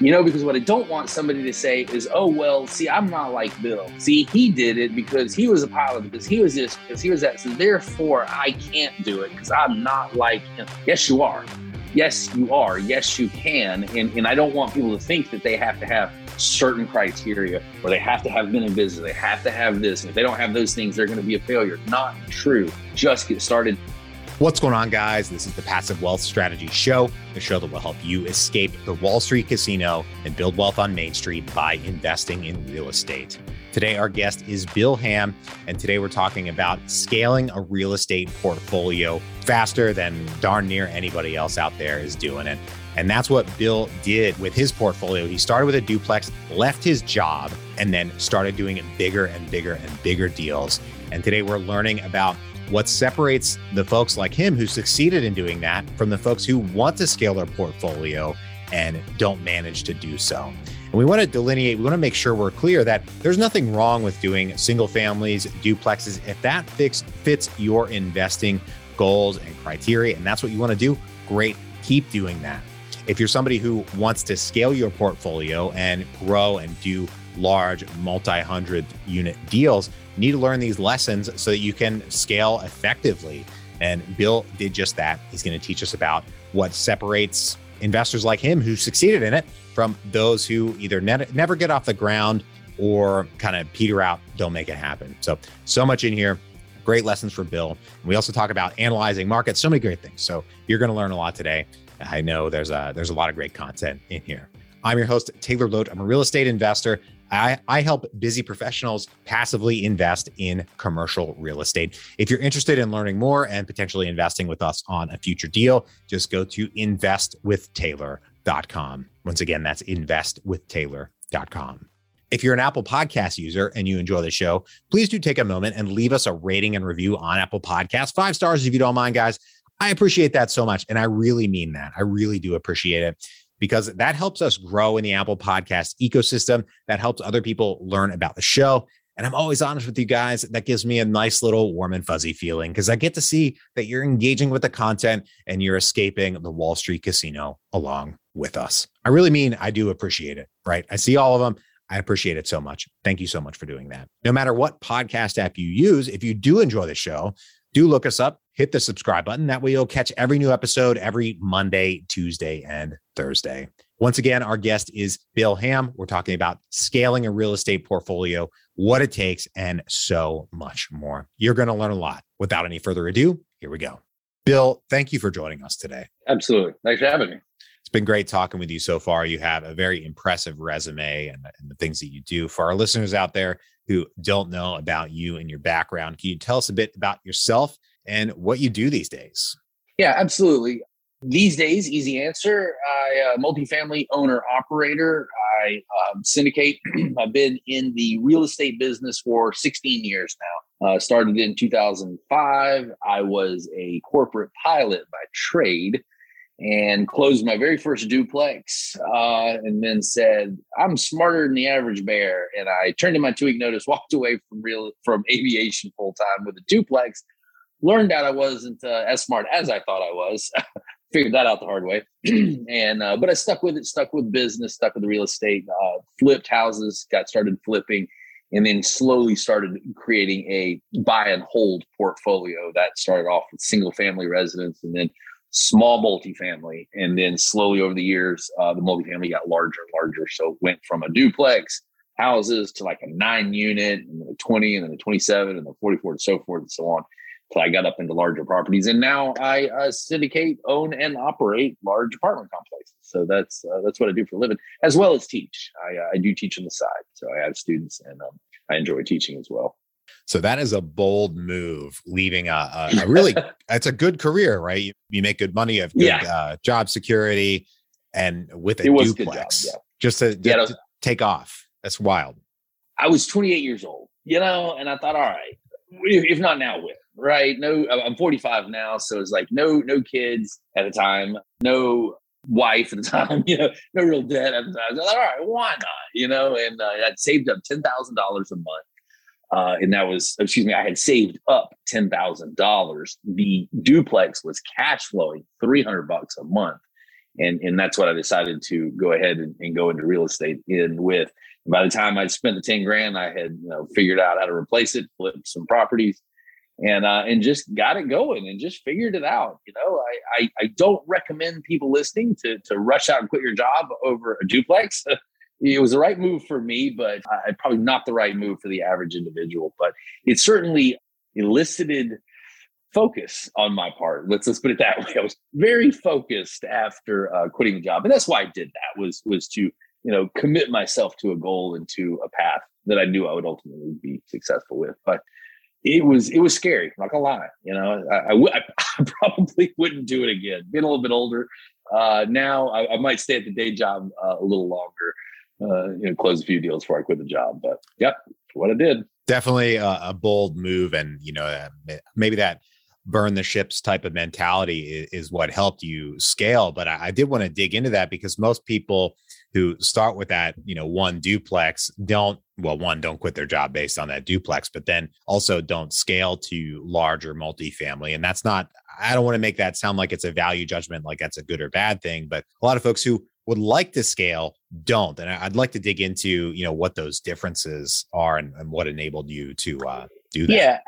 You know, because what I don't want somebody to say is, oh, well, see, I'm not like Bill. See, he did it because he was a pilot, because he was this, because he was that. So therefore, I can't do it because I'm not like him. Yes, you are. Yes, you are. Yes, you can. And I don't want people to think that they have to have certain criteria or they have to have been in business. They have to have this. And if they don't have those things, they're going to be a failure. Not true. Just get started. What's going on, guys? This is the Passive Wealth Strategy Show, the show that will help you escape the Wall Street casino and build wealth on Main Street by investing in real estate. Today, our guest is Bill Ham, and today we're talking about scaling a real estate portfolio faster than darn near anybody else out there is doing it. And that's what Bill did with his portfolio. He started with a duplex, left his job, and then started doing bigger and bigger and bigger deals. And today we're learning about what separates the folks like him who succeeded in doing that from the folks who want to scale their portfolio and don't manage to do so. And we want to delineate, we want to make sure we're clear that there's nothing wrong with doing single families, duplexes. If that fits your investing goals and criteria, and that's what you want to do, great, keep doing that. If you're somebody who wants to scale your portfolio and grow and do large multi-hundred unit deals, you need to learn these lessons so that you can scale effectively. And Bill did just that. He's going to teach us about what separates investors like him who succeeded in it from those who either never get off the ground or kind of peter out, don't make it happen. So much in here. Great lessons for Bill. We also talk about analyzing markets, so many great things. So you're going to learn a lot today. I know there's a lot of great content in here. I'm your host, Taylor Lode. I'm a real estate investor. I help busy professionals passively invest in commercial real estate. If you're interested in learning more and potentially investing with us on a future deal, just go to investwithtaylor.com. Once again, that's investwithtaylor.com. If you're an Apple Podcast user and you enjoy the show, please do take a moment and leave us a rating and review on Apple Podcasts. 5 stars if you don't mind, guys. I appreciate that so much. And I really mean that. I really do appreciate it, because that helps us grow in the Apple Podcast ecosystem. That helps other people learn about the show. And I'm always honest with you guys, that gives me a nice little warm and fuzzy feeling, because I get to see that you're engaging with the content and you're escaping the Wall Street casino along with us. I really mean, I do appreciate it, right? I see all of them. I appreciate it so much. Thank you so much for doing that. No matter what podcast app you use, if you do enjoy the show, do look us up, hit the subscribe button. That way you'll catch every new episode every Monday, Tuesday, and Thursday. Once again, our guest is Bill Ham. We're talking about scaling a real estate portfolio, what it takes, and so much more. You're going to learn a lot. Without any further ado, here we go. Bill, thank you for joining us today. Absolutely. Thanks for having me. It's been great talking with you so far. You have a very impressive resume and the things that you do. For our listeners out there who don't know about you and your background, can you tell us a bit about yourself and what you do these days? Yeah, absolutely. These days, easy answer, I multifamily owner operator. I syndicate. I've been in the real estate business for 16 years now. Started in 2005. I was a corporate pilot by trade and closed my very first duplex and then said, I'm smarter than the average bear. And I turned in my 2-week notice, walked away from aviation full time with a duplex, learned out I wasn't as smart as I thought I was, figured that out the hard way. And but I stuck with it, stuck with business, stuck with the real estate, flipped houses, got started flipping, and then slowly started creating a buy and hold portfolio that started off with single family residence and then small multifamily, and then slowly over the years, the multifamily got larger and larger. So it went from a duplex houses to like a 9-unit, and then a 20, and then a 27, and a 44, and so forth and so on. So I got up into larger properties, and now I syndicate, own, and operate large apartment complexes. So that's what I do for a living, as well as teach. I do teach on the side, so I have students, and I enjoy teaching as well. So that is a bold move, leaving a really, it's a good career, right? You make good money, you have good job security, and with a duplex, just to take off. That's wild. I was 28 years old, and I thought, all right, if not now, when? Right? No, I'm 45 now. So it's like no kids at the time, no wife at the time, no real debt at the time. So all right, why not? And I'd saved up $10,000 a month. I had saved up $10,000. The duplex was cash flowing $300 a month. And that's what I decided to go ahead and go into real estate in with. And by the time I'd spent the 10 grand, I had figured out how to replace it, flipped some properties, and just got it going and just figured it out. You know, I don't recommend people listening to rush out and quit your job over a duplex. It was the right move for me, but probably not the right move for the average individual. But it certainly elicited focus on my part. Let's put it that way. I was very focused after quitting the job, and that's why I did that, was to commit myself to a goal and to a path that I knew I would ultimately be successful with. But it was scary. I'm not gonna lie. I probably wouldn't do it again. Being a little bit older now, I might stay at the day job a little longer. Close a few deals before I quit the job. But yep, what I did. Definitely a bold move, and maybe that burn the ships type of mentality is what helped you scale. But I did want to dig into that, because most people who start with that, one duplex don't quit their job based on that duplex, but then also don't scale to larger multifamily. And that's not, I don't want to make that sound like it's a value judgment, like that's a good or bad thing, but a lot of folks who would like to scale don't. And I'd like to dig into, what those differences are and what enabled you to do that. Yeah.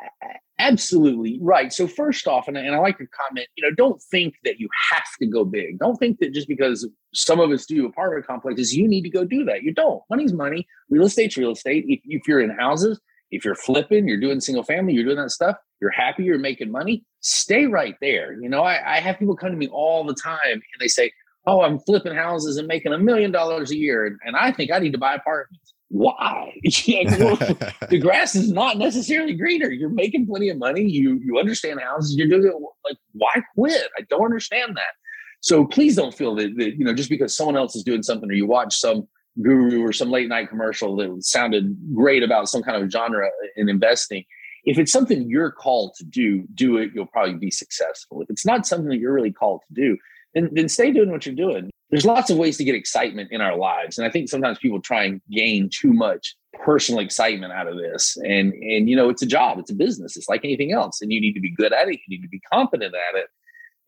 Absolutely. Right. So first off, and I like your comment, don't think that you have to go big. Don't think that just because some of us do apartment complexes, you need to go do that. You don't. Money's money. Real estate's real estate. If you're in houses, if you're flipping, you're doing single family, you're doing that stuff, you're happy, you're making money, stay right there. I have people come to me all the time and they say, oh, I'm flipping houses and making $1 million a year. And I think I need to buy apartments. Why? The grass is not necessarily greener. You're making plenty of money. You understand houses. You're doing it. Like, why quit? I don't understand that. So please don't feel that just because someone else is doing something, or you watch some guru or some late night commercial that sounded great about some kind of genre in investing. If it's something you're called to do, do it. You'll probably be successful. If it's not something that you're really called to do, then stay doing what you're doing. There's lots of ways to get excitement in our lives. And I think sometimes people try and gain too much personal excitement out of this. And it's a job, it's a business, it's like anything else. And you need to be good at it. You need to be competent at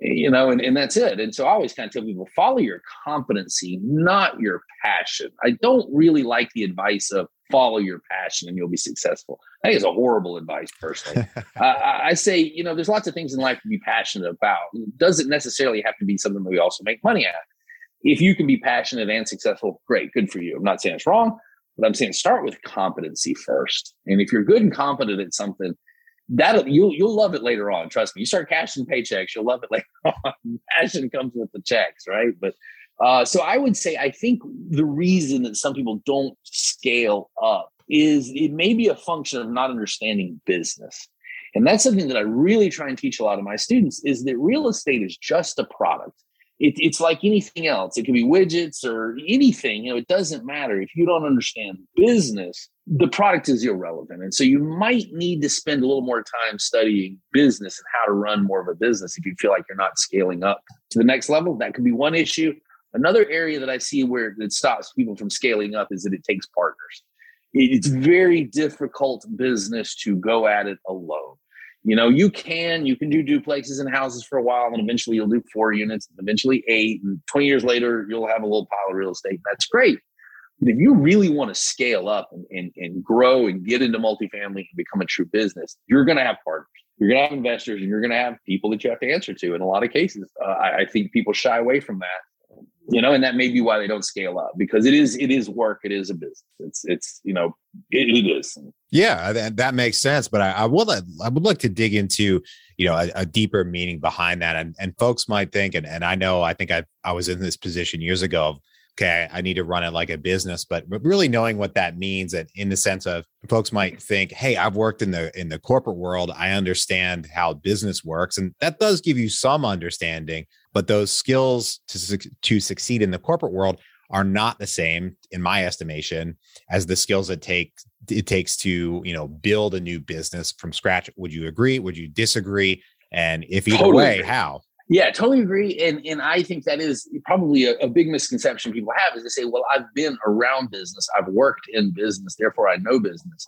it, and that's it. And so I always kind of tell people, follow your competency, not your passion. I don't really like the advice of follow your passion and you'll be successful. I think it's a horrible advice personally. I say, there's lots of things in life to be passionate about. It doesn't necessarily have to be something that we also make money at. If you can be passionate and successful, great, good for you. I'm not saying it's wrong, but I'm saying start with competency first. And if you're good and competent at something, you'll love it later on. Trust me, you start cashing paychecks, you'll love it later on. Passion comes with the checks, right? But so I would say, I think the reason that some people don't scale up is it may be a function of not understanding business. And that's something that I really try and teach a lot of my students, is that real estate is just a product. It's like anything else. It can be widgets or anything. It doesn't matter. If you don't understand business, the product is irrelevant. And so you might need to spend a little more time studying business and how to run more of a business if you feel like you're not scaling up to the next level. That could be one issue. Another area that I see where it stops people from scaling up is that it takes partners. It's very difficult business to go at it alone. You can do duplexes and houses for a while, and eventually you'll do 4 units, and eventually 8, and 20 years later, you'll have a little pile of real estate. That's great. But if you really want to scale up and grow and get into multifamily and become a true business, you're going to have partners, you're going to have investors, and you're going to have people that you have to answer to. In a lot of cases, I think people shy away from that, and that may be why they don't scale up, because it is work. It is a business. It is. Yeah, that makes sense. But I would like to dig into, a deeper meaning behind that. And folks might think, and I know, I think I was in this position years ago of, okay, I need to run it like a business, but really knowing what that means, and in the sense of folks might think, hey, I've worked in the corporate world. I understand how business works. And that does give you some understanding, but those skills to succeed in the corporate world are not the same, in my estimation, as the skills it takes to, build a new business from scratch. Would you agree? Would you disagree? And if either way, how? Yeah, totally agree. And I think that is probably a big misconception people have, is they say, well, I've been around business, I've worked in business, therefore I know business.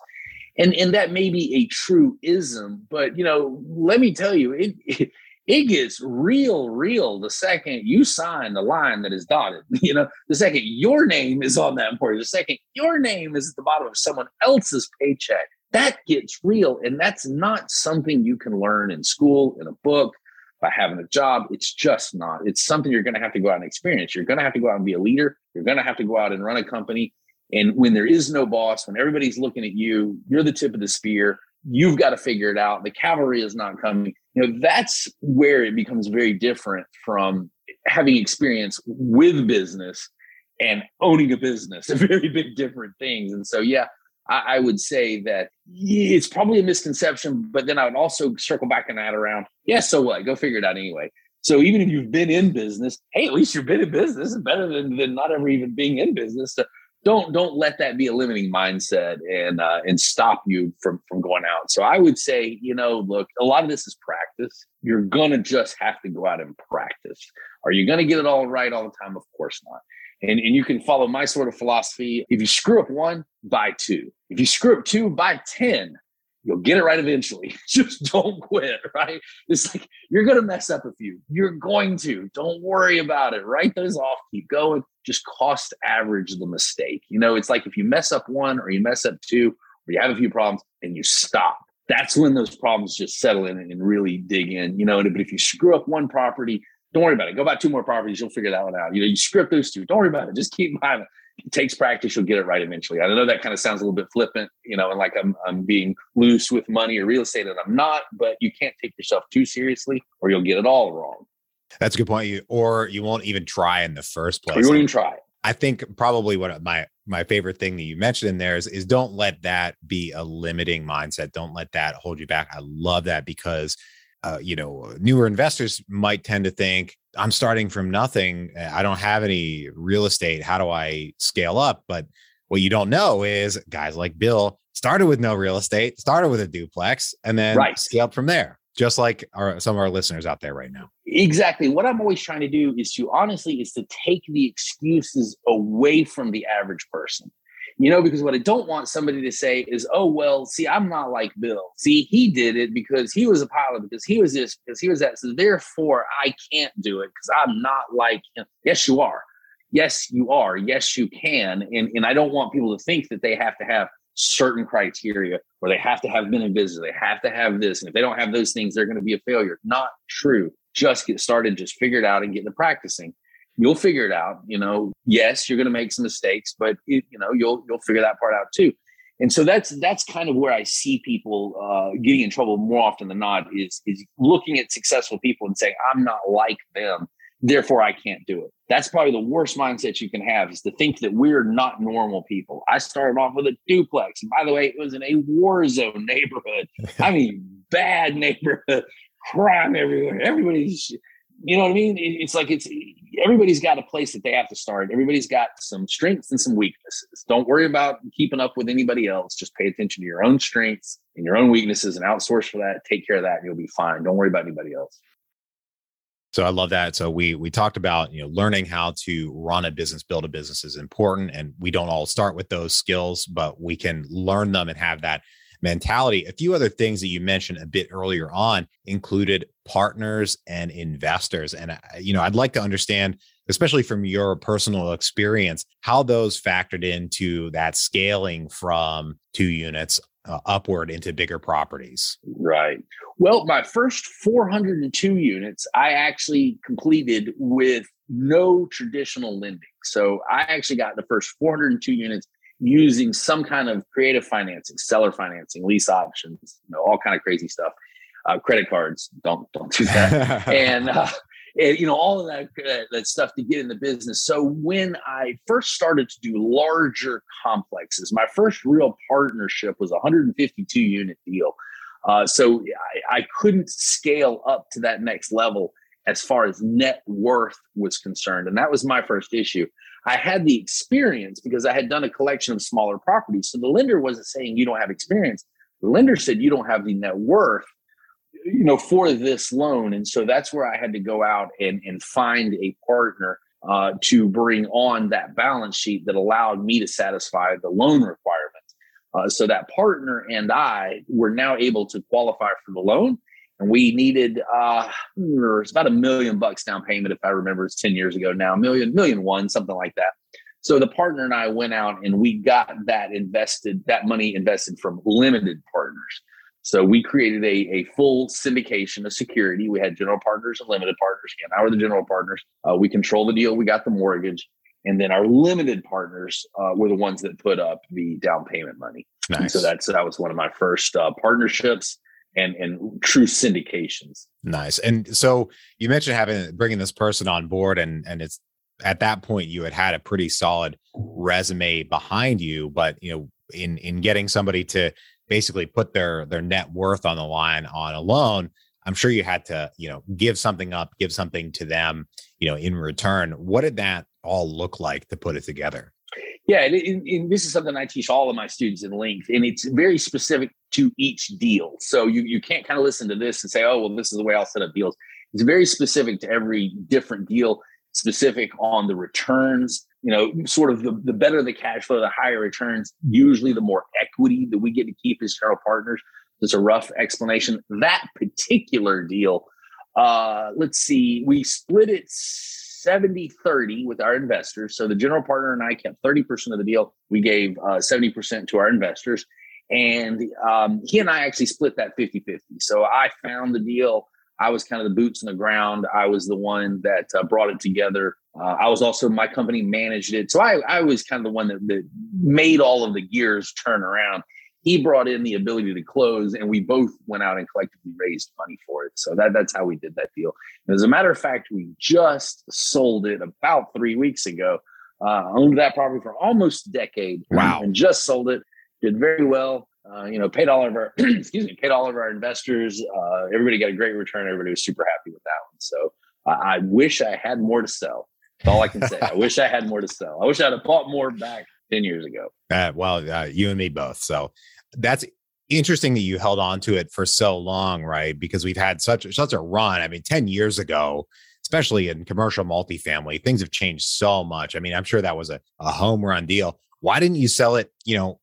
And that may be a truism, but let me tell you, it It gets real the second you sign the line that is dotted. You know, the second your name is on that mortgage, the second your name is at the bottom of someone else's paycheck, that gets real. And that's not something you can learn in school, in a book, by having a job. It's just not. It's something you're going to have to go out and experience. You're going to have to go out and be a leader. You're going to have to go out and run a company. And when there is no boss, when everybody's looking at you, you're the tip of the spear. You've got to figure it out. The cavalry is not coming. You know, that's where it becomes very different from having experience with business and owning a business. They're very big different things. And so, yeah, I would say that it's probably a misconception, but then I would also circle back and add around, yeah, so what? Go figure it out anyway. So even if you've been in business, hey, at least you've been in business. It's better than not ever even being in business. So don't let that be a limiting mindset and stop you from going out. So I would say, you know, look, a lot of this is practice. You're going to just have to go out and practice. Are you going to get it all right all the time? Of course not. And you can follow my sort of philosophy. If you screw up one, buy two. If you screw up two, buy 10. You'll get it right eventually. Just don't quit, right? It's like, you're going to mess up a few. You're going to. Don't worry about it. Write those off. Keep going. Just cost average the mistake. You know, it's like if you mess up one or you mess up two or you have a few problems and you stop, that's when those problems just settle in and really dig in. You know, but if you screw up one property, don't worry about it. Go buy two more properties. You'll figure that one out. You know, you script those two. Don't worry about it. Just keep buying it. It takes practice. You'll get it right eventually. I know that kind of sounds a little bit flippant, you know, and like I'm being loose with money or real estate, and I'm not, but you can't take yourself too seriously or you'll get it all wrong. That's a good point. Or you won't even try in the first place. Or you won't even try. I think probably one of my favorite thing that you mentioned in there is don't let that be a limiting mindset. Don't let that hold you back. I love that because you know, newer investors might tend to think, I'm starting from nothing. I don't have any real estate. How do I scale up? But what you don't know is guys like Bill started with no real estate, started with a duplex, and then scaled from there, just like some of our listeners out there right now. Exactly. What I'm always trying to do is to take the excuses away from the average person. You know, because what I don't want somebody to say is, oh, well, see, I'm not like Bill. See, he did it because he was a pilot, because he was this, because he was that. So therefore, I can't do it because I'm not like him. Yes, you are. Yes, you are. Yes, you can. And I don't want people to think that they have to have certain criteria or they have to have been in business. They have to have this. And if they don't have those things, they're going to be a failure. Not true. Just get started. Just figure it out and get into practicing. You'll figure it out. You know, yes, you're going to make some mistakes, but you'll figure that part out too. And so that's kind of where I see people getting in trouble more often than not is looking at successful people and saying, I'm not like them, therefore I can't do it. That's probably the worst mindset you can have, is to think that we're not normal people. I started off with a duplex. And by the way, it was in a war zone neighborhood. I mean, bad neighborhood, crime everywhere. Everybody's, you know what I mean? It's like everybody's got a place that they have to start. Everybody's got some strengths and some weaknesses. Don't worry about keeping up with anybody else. Just pay attention to your own strengths and your own weaknesses and outsource for that. Take care of that and you'll be fine. Don't worry about anybody else. So I love that. So we talked about, you know, learning how to run a business, build a business is important. And we don't all start with those skills, but we can learn them and have that mentality. A few other things that you mentioned a bit earlier on included partners and investors. And, you know, I'd like to understand, especially from your personal experience, how those factored into that scaling from 2 units upward into bigger properties. Right. Well, my first 402 units, I actually completed with no traditional lending. So I actually got the first 402 units using some kind of creative financing, seller financing, lease options, you know, all kind of crazy stuff. Credit cards, don't do that. And you know, all of that stuff to get in the business. So when I first started to do larger complexes, my first real partnership was a 152 unit deal. So I couldn't scale up to that next level as far as net worth was concerned. And that was my first issue. I had the experience because I had done a collection of smaller properties. So the lender wasn't saying you don't have experience. The lender said you don't have the net worth, you know, for this loan. And so that's where I had to go out and find a partner to bring on that balance sheet that allowed me to satisfy the loan requirement. So that partner and I were now able to qualify for the loan. And we needed, it's about $1 million down payment, if I remember. It's 10 years ago now, $1.1 million, something like that. So the partner and I went out and we got that money invested from limited partners. So we created a full syndication of security. We had general partners and limited partners. Again, I were the general partners. We control the deal. We got the mortgage. And then our limited partners were the ones that put up the down payment money. Nice. And so that was one of my first partnerships and true syndications. Nice. And so you mentioned bringing this person on board, and it's at that point you had a pretty solid resume behind you, but you know, in getting somebody to basically put their net worth on the line on a loan, I'm sure you had to, you know, give something to them, you know, in return. What did that all look like to put it together? Yeah. And this is something I teach all of my students in length, and it's very specific to each deal. So you can't kind of listen to this and say, oh, well, this is the way I'll set up deals. It's very specific to every different deal, specific on the returns, you know, sort of the better the cash flow, the higher returns, usually the more equity that we get to keep as general partners. That's a rough explanation. That particular deal, let's see, we split it 70-30 with our investors. So the general partner and I kept 30% of the deal. We gave 70% to our investors. And he and I actually split that 50-50. So I found the deal. I was kind of the boots on the ground. I was the one that brought it together. I was also, my company managed it. So I was kind of the one that made all of the gears turn around. He brought in the ability to close, and we both went out and collectively raised money for it. So that's how we did that deal. And as a matter of fact, we just sold it about 3 weeks ago. Owned that property for almost a decade. Wow. And just sold it. Did very well. Paid all of our paid all of our investors. Everybody got a great return. Everybody was super happy with that one. So I wish I had more to sell. That's all I can say. I wish I had more to sell. I wish I'd have bought more back 10 years ago. You and me both. So that's interesting that you held on to it for so long, right? Because we've had such a run. I mean, 10 years ago, especially in commercial multifamily, things have changed so much. I mean, I'm sure that was a home run deal. Why didn't you sell it,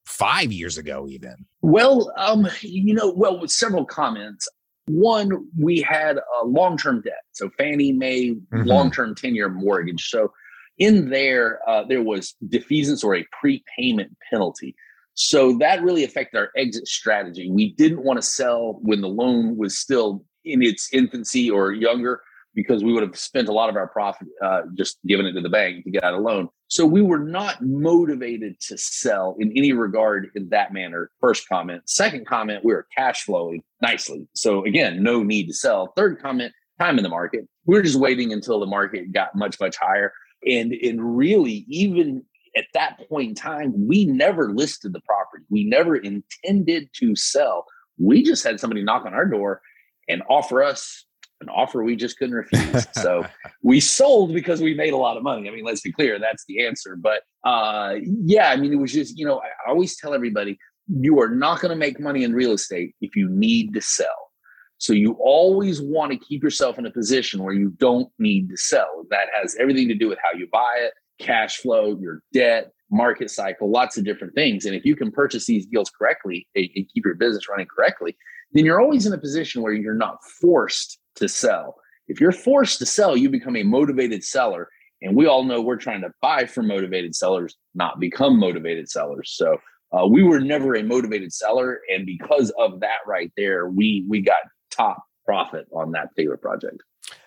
5 years ago even? Well, with several comments. One, we had a long-term debt. So Fannie Mae, long-term 10-year mortgage. So in there, there was defeasance or a prepayment penalty. So that really affected our exit strategy. We didn't want to sell when the loan was still in its infancy or younger, because we would have spent a lot of our profit just giving it to the bank to get out a loan. So we were not motivated to sell in any regard in that manner. First comment. Second comment, we were cash flowing nicely. So again, no need to sell. Third comment, time in the market. We were just waiting until the market got much, much higher. And really, even at that point in time, we never listed the property. We never intended to sell. We just had somebody knock on our door and offer us an offer we just couldn't refuse. So we sold because we made a lot of money. I mean, let's be clear, that's the answer. But it was just, I always tell everybody, you are not going to make money in real estate if you need to sell. So you always want to keep yourself in a position where you don't need to sell. That has everything to do with how you buy it, cash flow, your debt, market cycle, lots of different things. And if you can purchase these deals correctly and keep your business running correctly, then you're always in a position where you're not forced to sell. If you're forced to sell, you become a motivated seller. And we all know we're trying to buy from motivated sellers, not become motivated sellers. So we were never a motivated seller. And because of that right there, we got top profit on that particular project.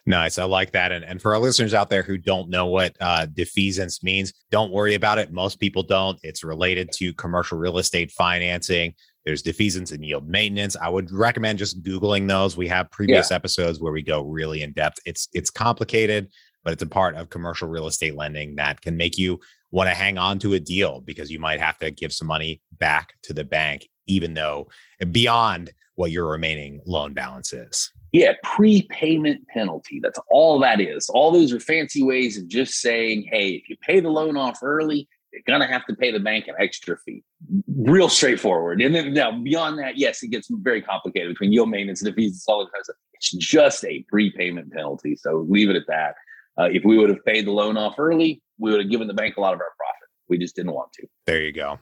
Nice. I like that. And for our listeners out there who don't know what defeasance means, don't worry about it. Most people don't. It's related to commercial real estate financing. There's defeasance and yield maintenance. I would recommend just Googling those. We have previous episodes where we go really in depth. It's complicated, but it's a part of commercial real estate lending that can make you want to hang on to a deal because you might have to give some money back to the bank, even though beyond what your remaining loan balance is. Yeah, prepayment penalty. That's all that is. All those are fancy ways of just saying, hey, if you pay the loan off early, you're going to have to pay the bank an extra fee. Real straightforward. And then now beyond that, yes, it gets very complicated between yield maintenance and fees. It's just a prepayment penalty. So leave it at that. If we would have paid the loan off early, we would have given the bank a lot of our profit. We just didn't want to. There you go.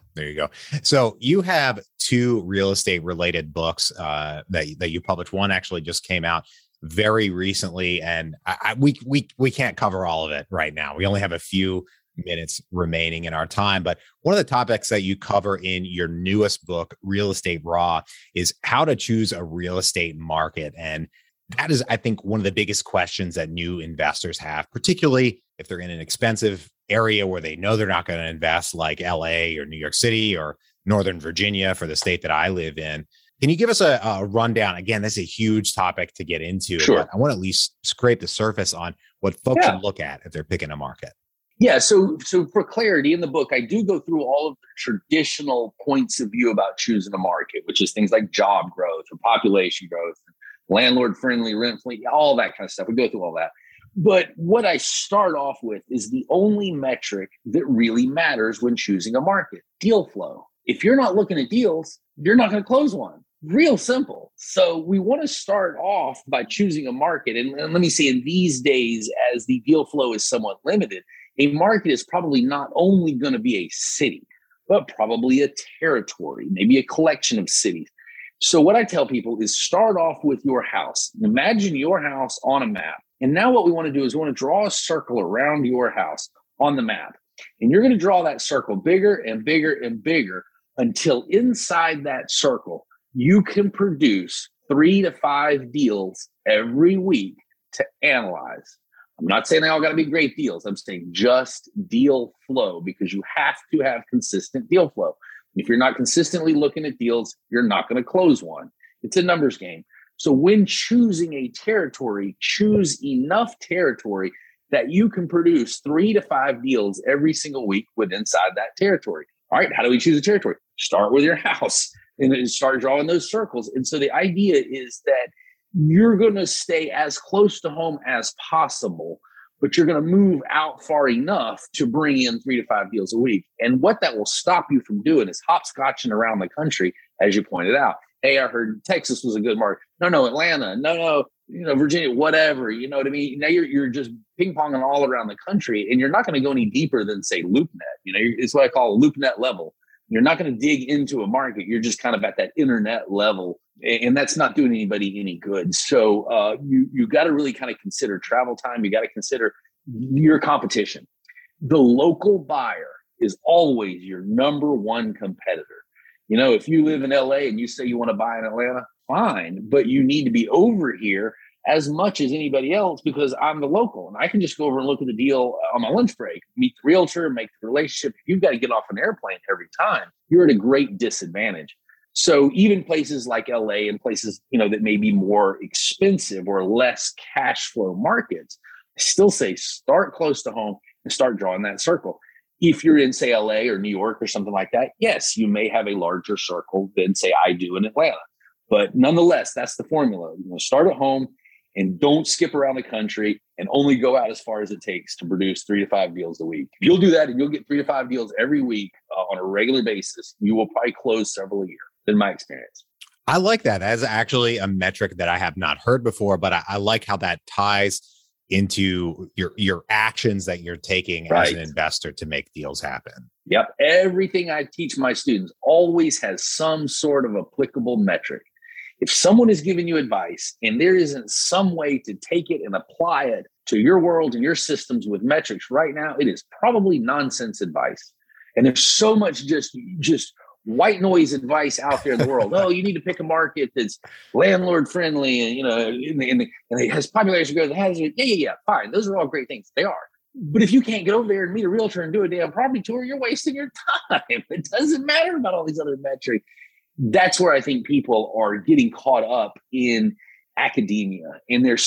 So you have two real estate related books that you published. One actually just came out very recently, and we can't cover all of it right now. We only have a few minutes remaining in our time. But one of the topics that you cover in your newest book, Real Estate Raw, is how to choose a real estate market. And that is, I think, one of the biggest questions that new investors have, particularly if they're in an expensive area where they know they're not going to invest, like LA or New York City or Northern Virginia, for the state that I live in. Can you give us a rundown? Again, that's a huge topic to get into. Sure. But I want to at least scrape the surface on what folks should look at if they're picking a market. Yeah. So for clarity, in the book, I do go through all of the traditional points of view about choosing a market, which is things like job growth or population growth, landlord-friendly, rent-friendly, all that kind of stuff. We go through all that. But what I start off with is the only metric that really matters when choosing a market: deal flow. If you're not looking at deals, you're not going to close one. Real simple. So we want to start off by choosing a market. And let me say, in these days, as the deal flow is somewhat limited, a market is probably not only going to be a city, but probably a territory, maybe a collection of cities. So what I tell people is start off with your house. Imagine your house on a map. And now what we want to do is we want to draw a circle around your house on the map. And you're going to draw that circle bigger and bigger and bigger until inside that circle, you can produce 3 to 5 deals every week to analyze. I'm not saying they all got to be great deals. I'm saying just deal flow, because you have to have consistent deal flow. If you're not consistently looking at deals, you're not going to close one. It's a numbers game. So when choosing a territory, choose enough territory that you can produce 3 to 5 deals every single week with inside that territory. All right, how do we choose a territory? Start with your house and then start drawing those circles. And so the idea is that you're going to stay as close to home as possible, but you're going to move out far enough to bring in 3 to 5 deals a week. And what that will stop you from doing is hopscotching around the country, as you pointed out. Hey, I heard Texas was a good market. No, Atlanta. No, Virginia, whatever. You know what I mean? Now you're just ping-ponging all around the country, and you're not going to go any deeper than, say, LoopNet. It's what I call LoopNet level. You're not going to dig into a market. You're just kind of at that internet level, and that's not doing anybody any good. So you got to really kind of consider travel time. You got to consider your competition. The local buyer is always your number one competitor. If you live in LA and you say you want to buy in Atlanta, fine, but you need to be over here as much as anybody else, because I'm the local and I can just go over and look at the deal on my lunch break, meet the realtor, make the relationship. If you've got to get off an airplane every time, you're at a great disadvantage. So even places like LA and places, that may be more expensive or less cash flow markets, I still say start close to home and start drawing that circle. If you're in, say, LA or New York or something like that, yes, you may have a larger circle than, say, I do in Atlanta. But nonetheless, that's the formula. Start at home and don't skip around the country, and only go out as far as it takes to produce 3 to 5 deals a week. If you'll do that and you'll get 3 to 5 deals every week on a regular basis, you will probably close several a year, in my experience. I like that. That's actually a metric that I have not heard before, but I like how that ties into your actions that you're taking as an investor to make deals happen. Yep. Everything I teach my students always has some sort of applicable metric. If someone is giving you advice and there isn't some way to take it and apply it to your world and your systems with metrics right now, it is probably nonsense advice. And there's so much just white noise advice out there in the world. Oh, you need to pick a market that's landlord friendly and and it has population growth. Yeah. Fine. Those are all great things. They are. But if you can't get over there and meet a realtor and do a damn property tour, you're wasting your time. It doesn't matter about all these other metrics. That's where I think people are getting caught up in academia, and they're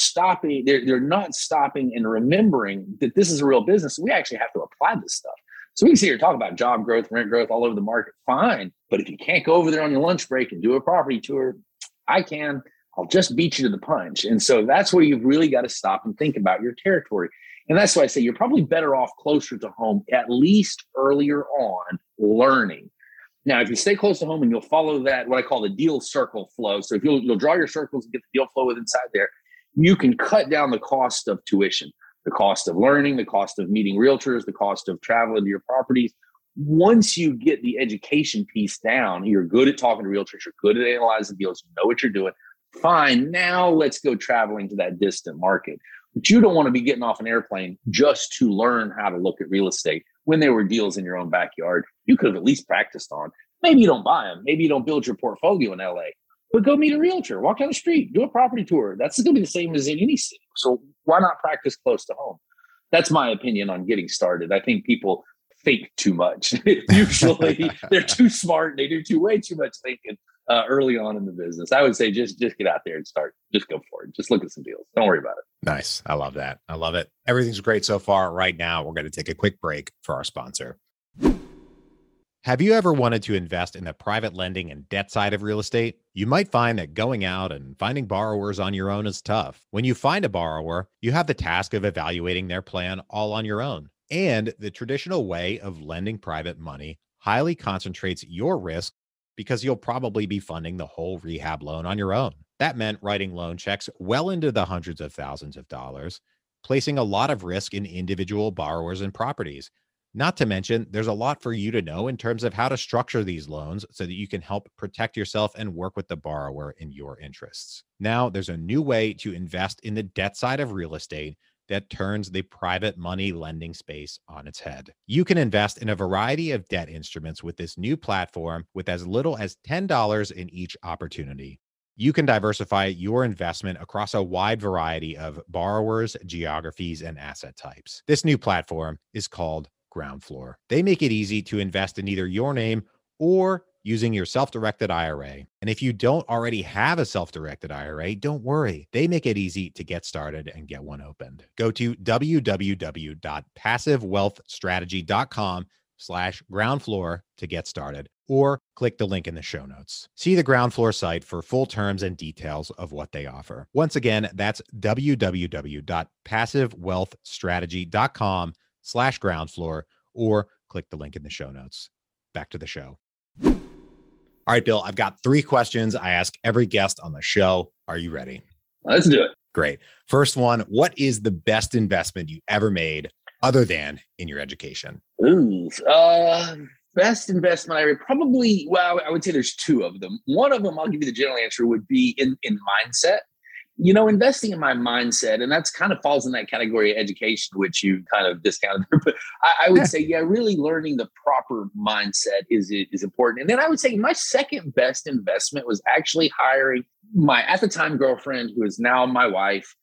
not stopping and remembering that this is a real business. We actually have to apply this stuff. So we can sit here and talk about job growth, rent growth all over the market, fine. But if you can't go over there on your lunch break and do a property tour, I'll just beat you to the punch. And so that's where you've really got to stop and think about your territory. And that's why I say you're probably better off closer to home, at least earlier on, learning. Now, if you stay close to home and you'll follow that, what I call the deal circle flow. So if you'll draw your circles and get the deal flow with inside there, you can cut down the cost of tuition, the cost of learning, the cost of meeting realtors, the cost of traveling to your properties, once you get the education piece down, you're good at talking to realtors, you're good at analyzing deals, you know what you're doing, fine, now let's go traveling to that distant market. But you don't want to be getting off an airplane just to learn how to look at real estate when there were deals in your own backyard you could have at least practiced on. Maybe you don't buy them. Maybe you don't build your portfolio in LA, but go meet a realtor, walk down the street, do a property tour. That's going to be the same as in any city. So why not practice close to home? That's my opinion on getting started. I think people fake too much. Usually they're too smart. They do way too much thinking early on in the business. I would say just get out there and start. Just go for it. Just look at some deals. Don't worry about it. Nice. I love that. I love it. Everything's great so far. Right now, we're going to take a quick break for our sponsor. Have you ever wanted to invest in the private lending and debt side of real estate? You might find that going out and finding borrowers on your own is tough. When you find a borrower, you have the task of evaluating their plan all on your own. And the traditional way of lending private money highly concentrates your risk because you'll probably be funding the whole rehab loan on your own. That meant writing loan checks well into the hundreds of thousands of dollars, placing a lot of risk in individual borrowers and properties. Not to mention, there's a lot for you to know in terms of how to structure these loans so that you can help protect yourself and work with the borrower in your interests. Now, there's a new way to invest in the debt side of real estate that turns the private money lending space on its head. You can invest in a variety of debt instruments with this new platform with as little as $10 in each opportunity. You can diversify your investment across a wide variety of borrowers, geographies, and asset types. This new platform is called Ground Floor. They make it easy to invest in either your name or using your self-directed IRA. And if you don't already have a self-directed IRA, don't worry. They make it easy to get started and get one opened. Go to www.passivewealthstrategy.com/ground floor to get started, or click the link in the show notes. See the Ground Floor site for full terms and details of what they offer. Once again, that's www.passivewealthstrategy.com/ground floor, or click the link in the show notes. Back to the show. All right, Bill, I've got three questions I ask every guest on the show. Are you ready? Let's do it. Great. First one, what is the best investment you ever made other than in your education? Ooh, best investment I probably, well, I would say there's two of them. One of them, I'll give you the general answer, would be in mindset. You know, investing in my mindset, and that's kind of falls in that category of education, which you kind of discounted. But I would say, yeah, really learning the proper mindset is important. And then I would say my second best investment was actually hiring my, at the time, girlfriend, who is now my wife,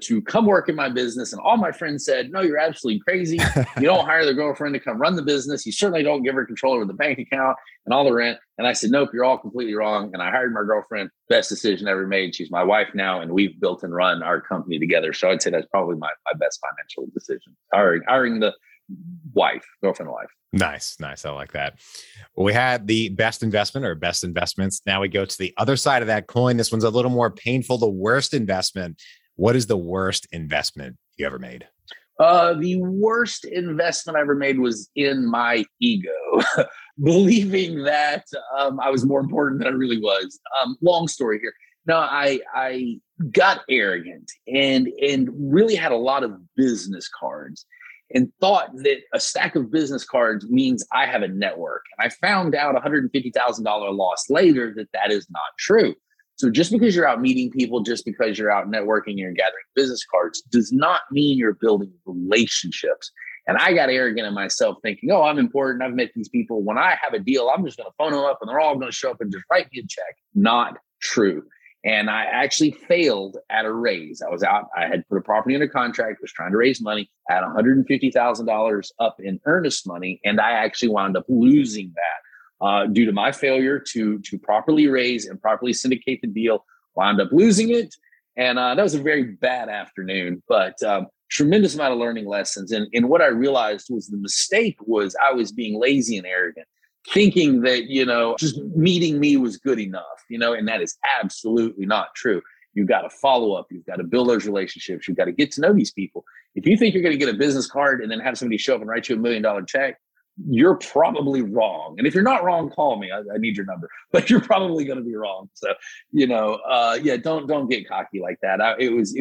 to come work in my business. And all my friends said, no, you're absolutely crazy. You don't hire the girlfriend to come run the business. You certainly don't give her control over the bank account and all the rent. And I said, nope, you're all completely wrong. And I hired my girlfriend. Best decision ever made. She's my wife now, and we've built and run our company together. So I'd say that's probably my best financial decision. Hiring the wife, girlfriend, wife. Nice. I like that. Well, we had the best investment or best investments. Now we go to the other side of that coin. This one's a little more painful, the worst investment. What is the worst investment you ever made? The worst investment I ever made was in my ego, believing that I was more important than I really was. Long story here. No, I got arrogant and really had a lot of business cards and thought that a stack of business cards means I have a network. And I found out $150,000 loss later that is not true. So just because you're out meeting people, just because you're out networking, you're gathering business cards, does not mean you're building relationships. And I got arrogant in myself thinking, oh, I'm important. I've met these people. When I have a deal, I'm just going to phone them up and they're all going to show up and just write me a check. Not true. And I actually failed at a raise. I was out. I had put a property under contract, was trying to raise money, had $150,000 up in earnest money. And I actually wound up losing that. Due to my failure to properly raise and properly syndicate the deal, wound up losing it. And that was a very bad afternoon, but tremendous amount of learning lessons. And what I realized was the mistake was I was being lazy and arrogant, thinking that, you know, just meeting me was good enough, you know, and that is absolutely not true. You've got to follow up. You've got to build those relationships. You've got to get to know these people. If you think you're going to get a business card and then have somebody show up and write you $1 million check, you're probably wrong. And if you're not wrong, call me. I need your number, but you're probably going to be wrong. So, you know, yeah, don't get cocky like that. It was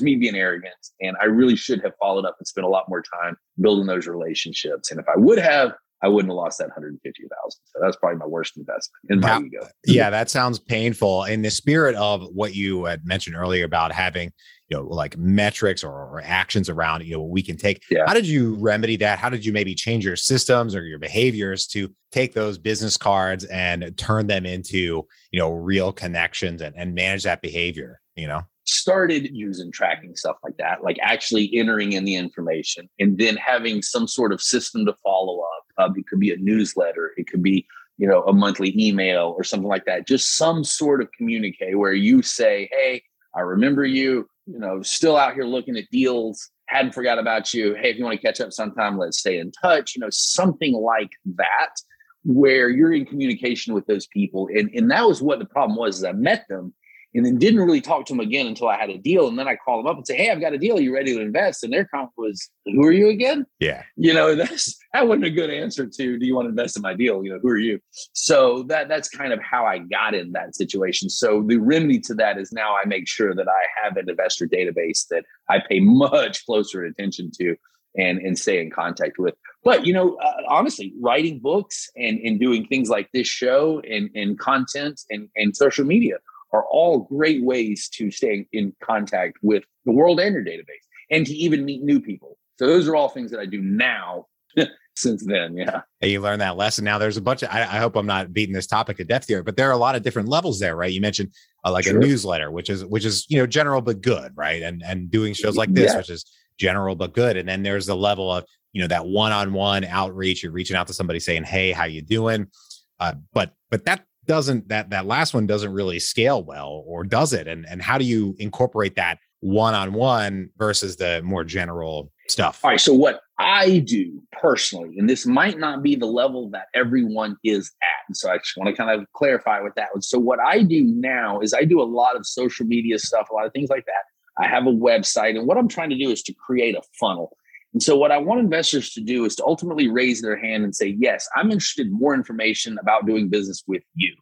me being arrogant, and I really should have followed up and spent a lot more time building those relationships. And if I would have, I wouldn't have lost that $150,000. So that's probably my worst investment in my ego. Yeah, that sounds painful. In the spirit of what you had mentioned earlier about having, you know, like metrics or actions around, you know, what we can take. Yeah. How did you remedy that? How did you maybe change your systems or your behaviors to take those business cards and turn them into, you know, real connections and manage that behavior, you know? Started using tracking stuff like that, like actually entering in the information and then having some sort of system to follow up. It could be a newsletter. It could be, you know, a monthly email or something like that. Just some sort of communique where you say, hey, I remember you, you know, still out here looking at deals. Hadn't forgot about you. Hey, if you want to catch up sometime, let's stay in touch. You know, something like that where you're in communication with those people. And that was what the problem was, is I met them and then didn't really talk to them again until I had a deal. And then I call them up and say, hey, I've got a deal. Are you ready to invest? And their comment was, who are you again? Yeah. You know, that wasn't a good answer to, do you want to invest in my deal? You know, who are you? So that's kind of how I got in that situation. So the remedy to that is now I make sure that I have an investor database that I pay much closer attention to and stay in contact with. But, you know, honestly, writing books and doing things like this show and content and social media are all great ways to stay in contact with the world and your database and to even meet new people. So those are all things that I do now since then. Yeah. Hey, you learned that lesson. Now there's a bunch of, I hope I'm not beating this topic to death here, but there are a lot of different levels there, right? You mentioned like a newsletter, which is, you know, general, but good. Right. And doing shows like this, which is general, but good. And then there's the level of, you know, that one-on-one outreach, you're reaching out to somebody saying, hey, how you doing? But that doesn't that last one doesn't really scale well, or does it? And how do you incorporate that one-on-one versus the more general stuff? All right. So what I do personally, and this might not be the level that everyone is at. And so I just want to kind of clarify with that one. So what I do now is I do a lot of social media stuff, a lot of things like that. I have a website, and what I'm trying to do is to create a funnel. And so what I want investors to do is to ultimately raise their hand and say, yes, I'm interested in more information about doing business with you.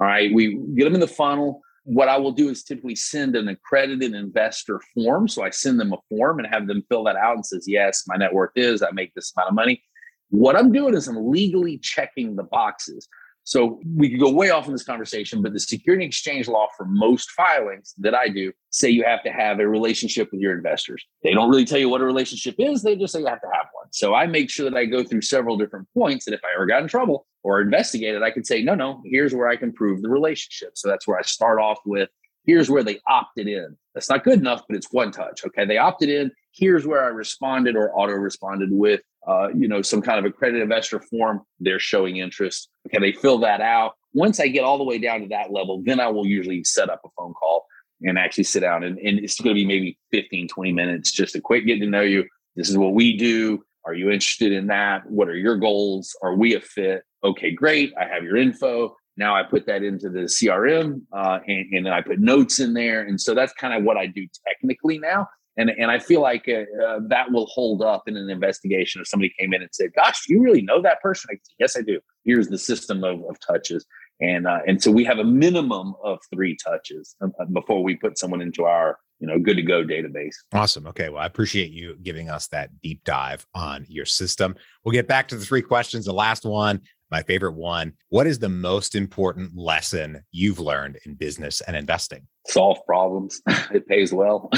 All right. We get them in the funnel. What I will do is typically send an accredited investor form. So I send them a form and have them fill that out and says, yes, my net worth is, I make this amount of money. What I'm doing is I'm legally checking the boxes. So we could go way off in this conversation, but the security exchange law for most filings that I do say you have to have a relationship with your investors. They don't really tell you what a relationship is. They just say you have to have one. So I make sure that I go through several different points that if I ever got in trouble or investigated, I could say, no, here's where I can prove the relationship. So that's where I start off with, here's where they opted in. That's not good enough, but it's one touch. Okay, they opted in. Here's where I responded or auto-responded with some kind of accredited investor form. They're showing interest. Okay, they fill that out. Once I get all the way down to that level, then I will usually set up a phone call and actually sit down. And it's going to be maybe 15, 20 minutes, just a quick getting to know you. This is what we do. Are you interested in that? What are your goals? Are we a fit? Okay, great. I have your info. Now I put that into the CRM and then I put notes in there. And so that's kind of what I do technically now. And I feel like that will hold up in an investigation if somebody came in and said, gosh, do you really know that person? I said, yes, I do. Here's the system of touches. And so we have a minimum of 3 touches before we put someone into our, good to go database. Awesome. Okay. Well, I appreciate you giving us that deep dive on your system. We'll get back to the 3 questions. The last one, my favorite one. What is the most important lesson you've learned in business and investing? Solve problems. It pays well.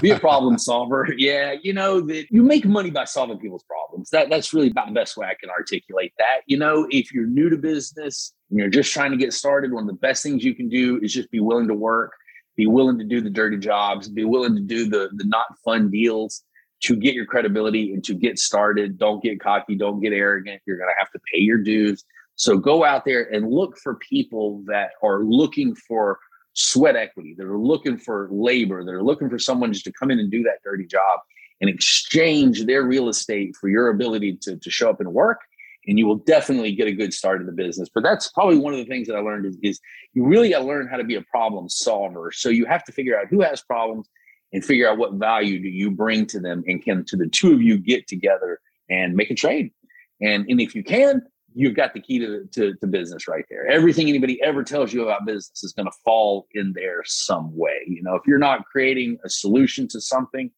Be a problem solver. Yeah. That you make money by solving people's problems. That's really about the best way I can articulate that. If you're new to business and you're just trying to get started, one of the best things you can do is just be willing to work, be willing to do the dirty jobs, be willing to do the not fun deals, to get your credibility and to get started. Don't get cocky. Don't get arrogant. You're going to have to pay your dues. So go out there and look for people that are looking for sweat equity, that are looking for labor, that are looking for someone just to come in and do that dirty job and exchange their real estate for your ability to show up and work. And you will definitely get a good start in the business. But that's probably one of the things that I learned is you really got to learn how to be a problem solver. So you have to figure out who has problems and figure out what value do you bring to them, and can the two of you get together and make a trade. And if you can, you've got the key to business right there. Everything anybody ever tells you about business is going to fall in there some way. If you're not creating a solution to something,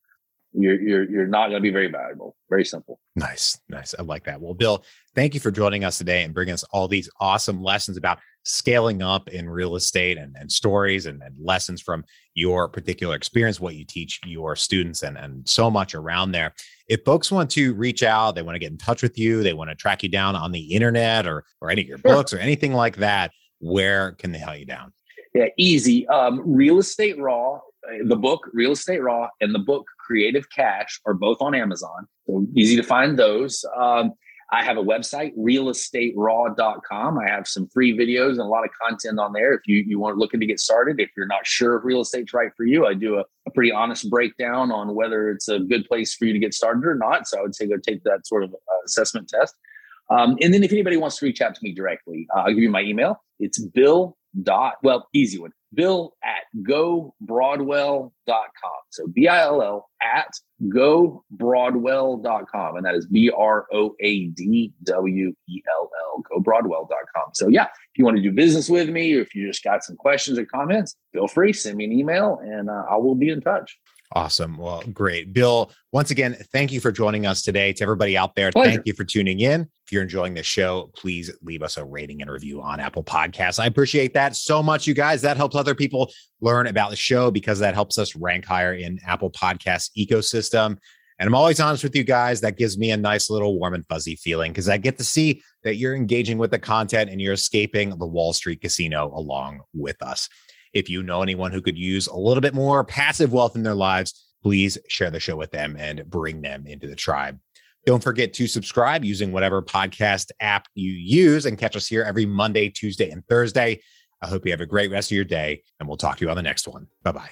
you're not going to be very valuable. Very simple. Nice. Nice. I like that. Well, Bill, thank you for joining us today and bringing us all these awesome lessons about scaling up in real estate and stories and lessons from your particular experience, what you teach your students and so much around there. If folks want to reach out, they want to get in touch with you, they want to track you down on the internet or any of your books or anything like that, where can they hunt you down? Yeah, easy. Real Estate Raw, the book Real Estate Raw and the book Creative Cash are both on Amazon. So easy to find those. I have a website, realestateraw.com. I have some free videos and a lot of content on there. If you want looking to get started, if you're not sure if real estate's right for you, I do a pretty honest breakdown on whether it's a good place for you to get started or not. So I would say go take that sort of assessment test. And then if anybody wants to reach out to me directly, I'll give you my email. It's bill@gobroadwell.com. So bill@gobroadwell.com. And that is BROADWELL, gobroadwell.com. So yeah, if you want to do business with me, or if you just got some questions or comments, feel free, send me an email and I will be in touch. Awesome. Well, great. Bill, once again, thank you for joining us today. To everybody out there, pleasure. Thank you for tuning in. If you're enjoying the show, please leave us a rating and review on Apple Podcasts. I appreciate that so much, you guys. That helps other people learn about the show because that helps us rank higher in Apple Podcasts ecosystem. And I'm always honest with you guys. That gives me a nice little warm and fuzzy feeling because I get to see that you're engaging with the content and you're escaping the Wall Street casino along with us. If you know anyone who could use a little bit more passive wealth in their lives, please share the show with them and bring them into the tribe. Don't forget to subscribe using whatever podcast app you use and catch us here every Monday, Tuesday, and Thursday. I hope you have a great rest of your day, and we'll talk to you on the next one. Bye-bye.